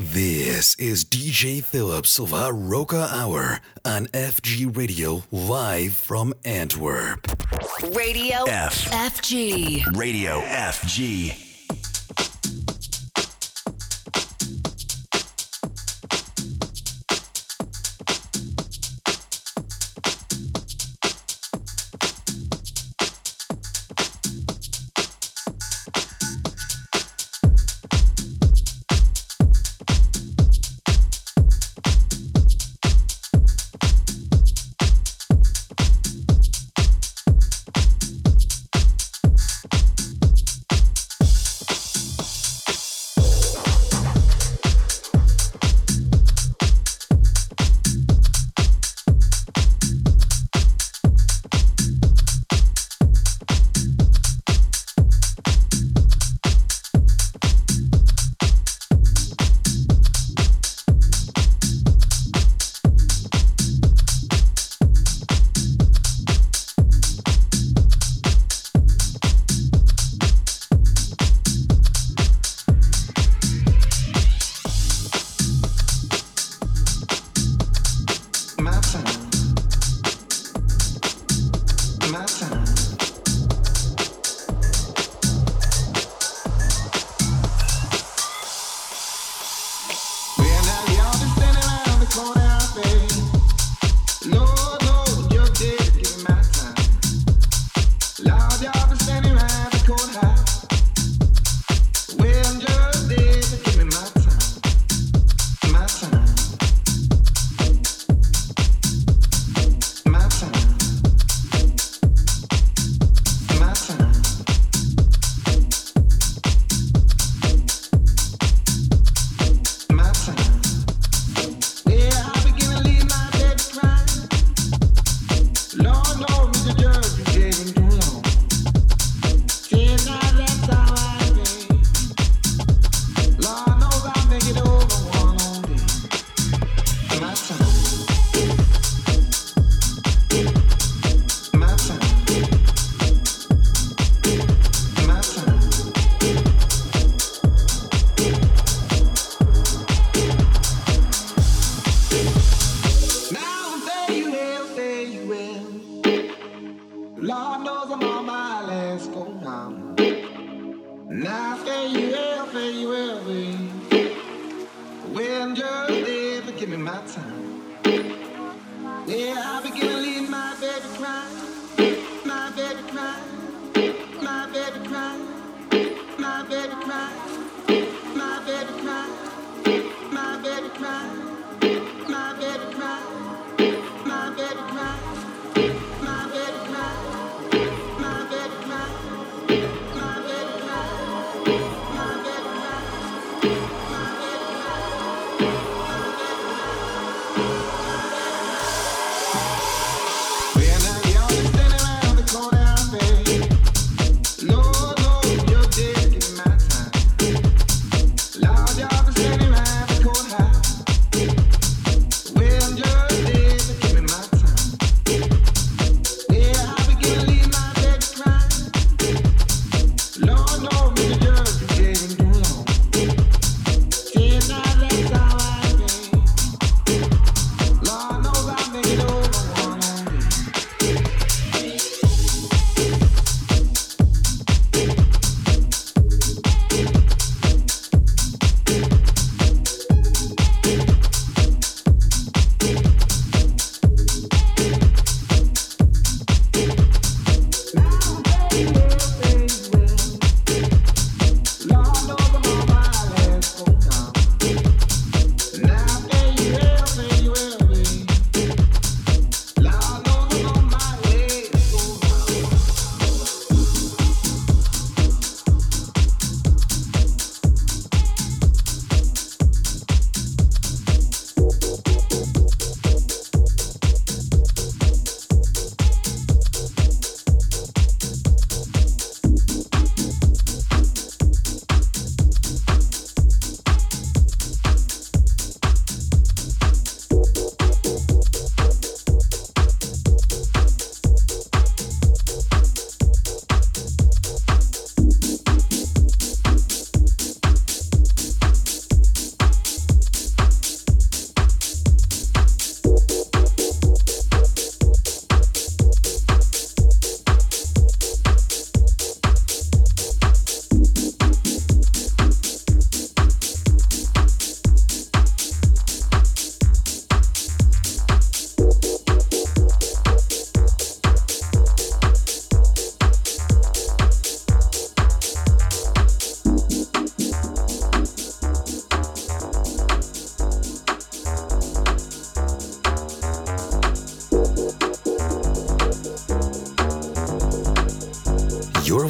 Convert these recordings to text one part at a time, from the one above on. This is DJ Philip's LaRocca Hour on FG Radio, live from Antwerp. Radio F. FG. Radio FG.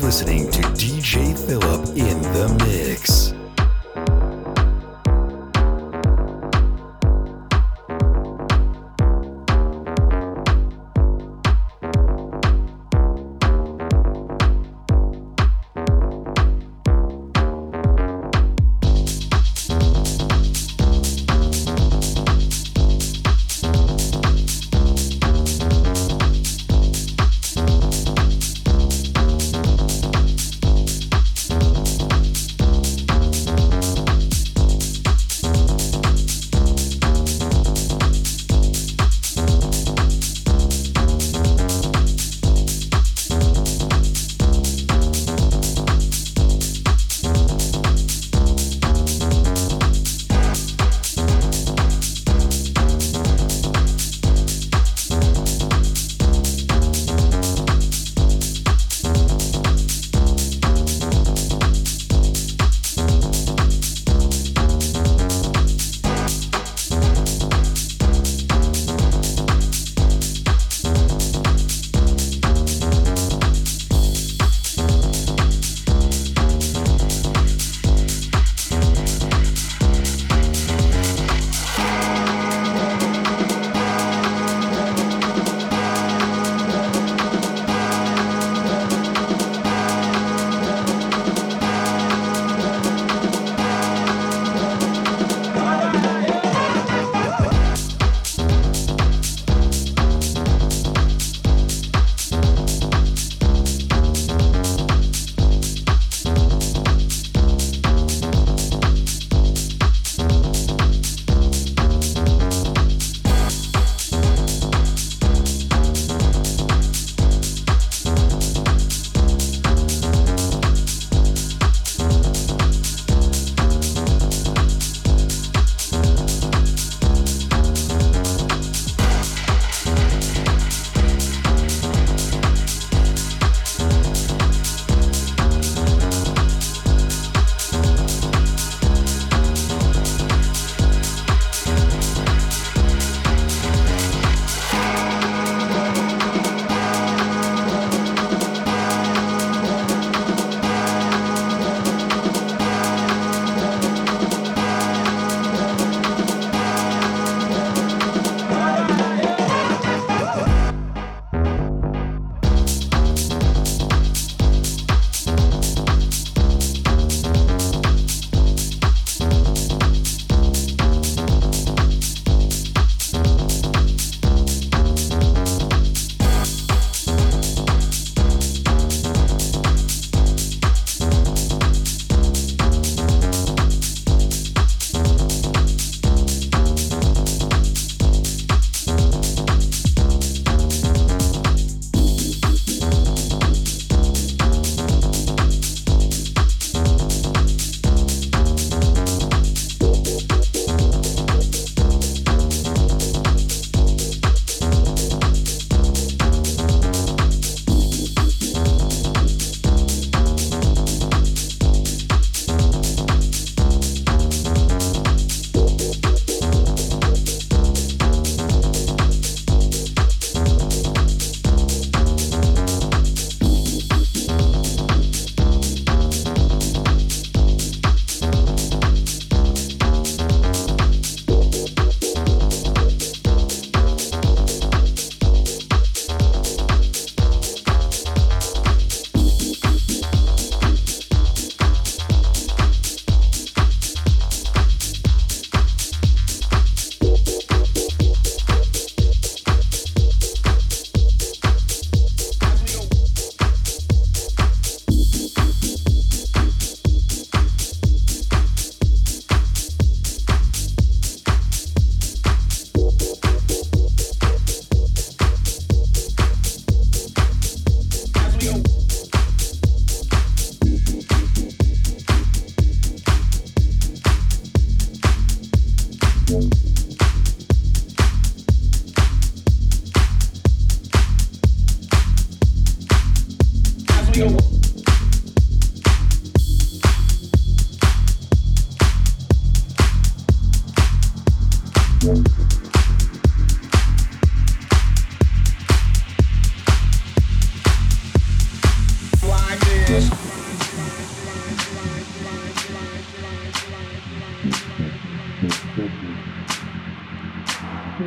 listening to DJ Philip in the mix.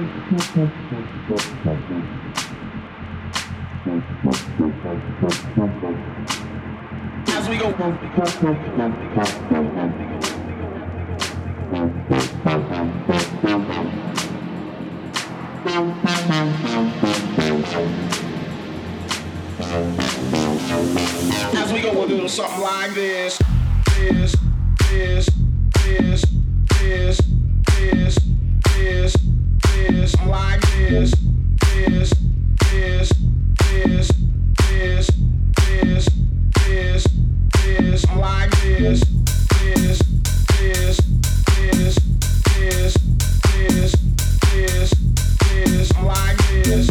As we go, we'll do something like this. This, like this, this, like this, this, like this, this, like this,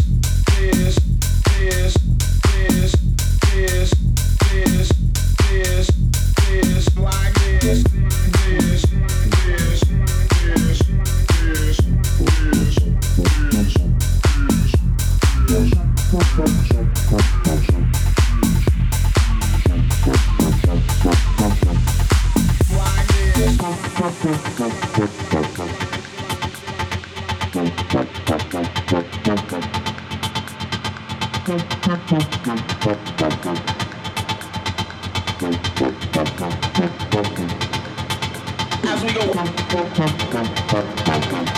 as we go we'll do something like this.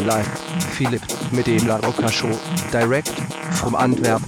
live Philip mit dem LaRocca Show direct from Antwerp.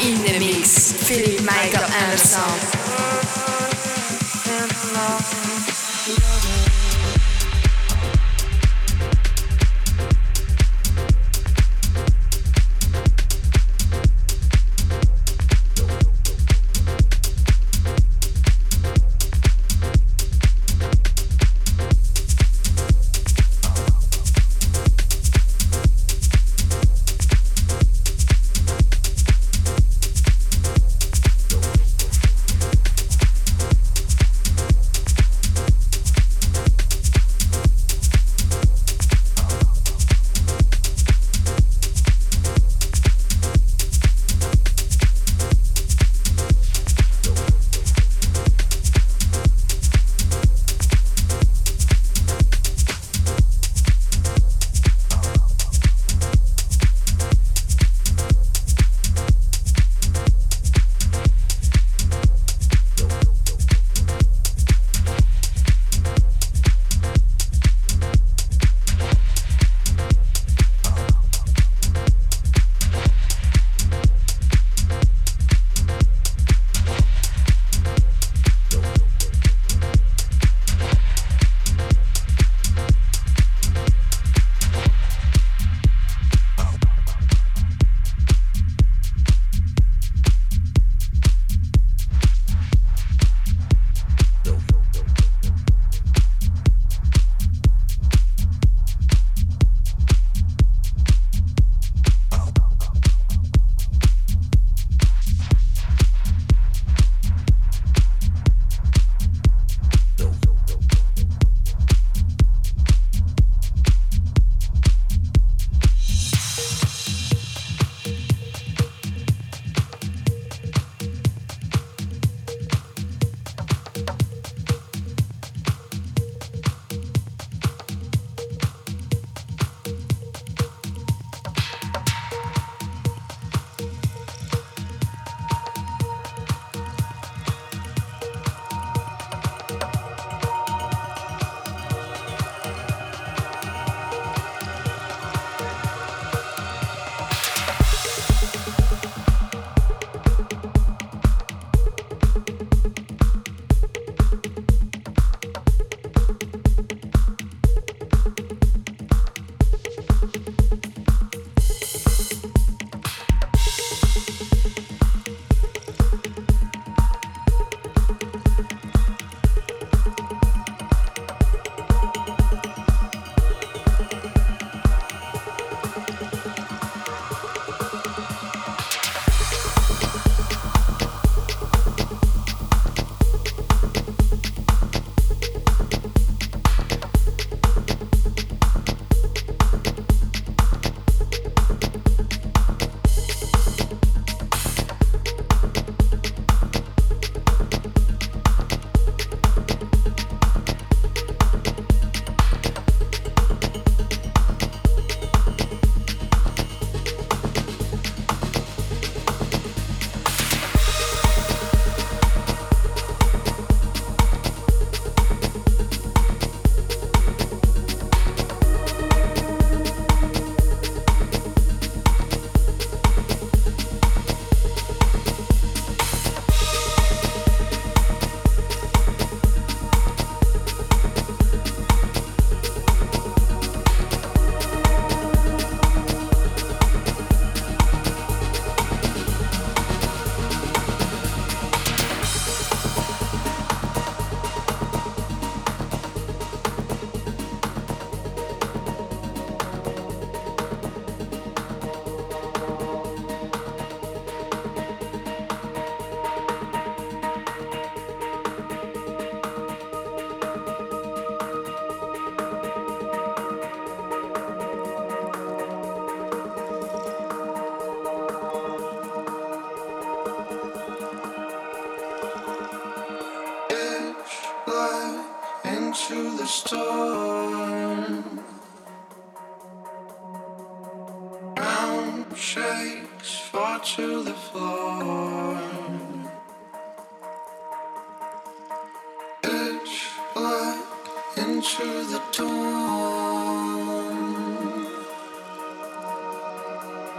In the mix, Philip Michael Anderson.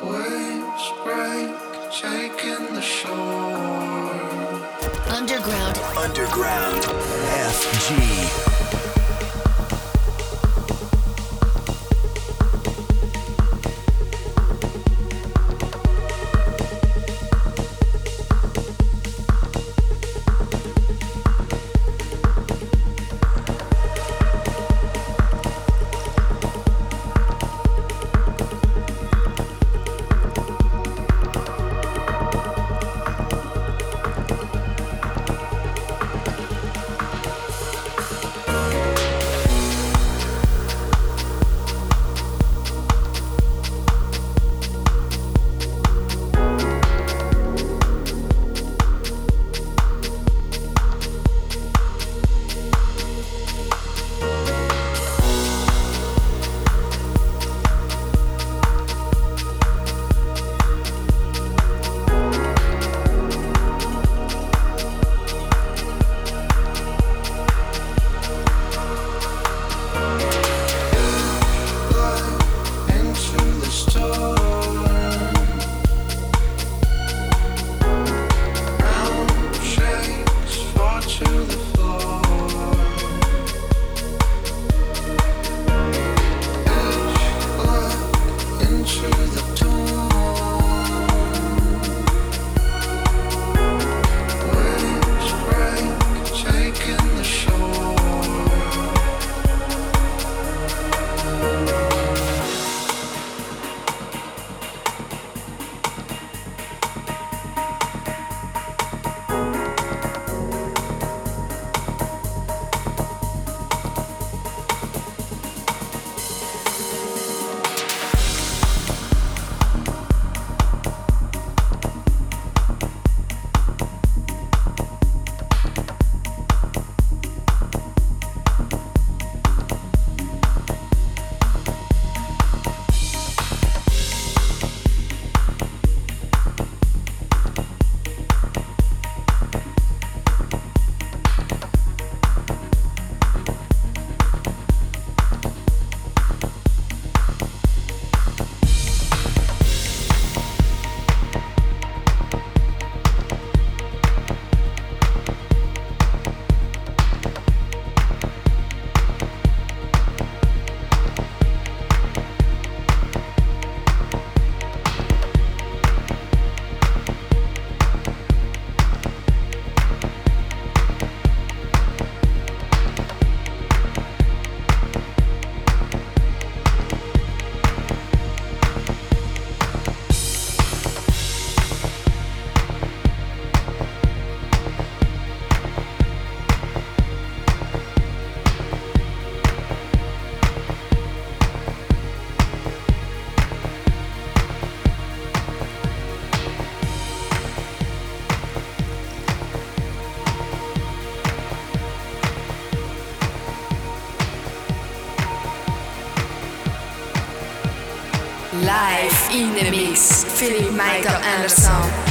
Waves break, taking Underground FG. In the mix, Philip Michael Anderson.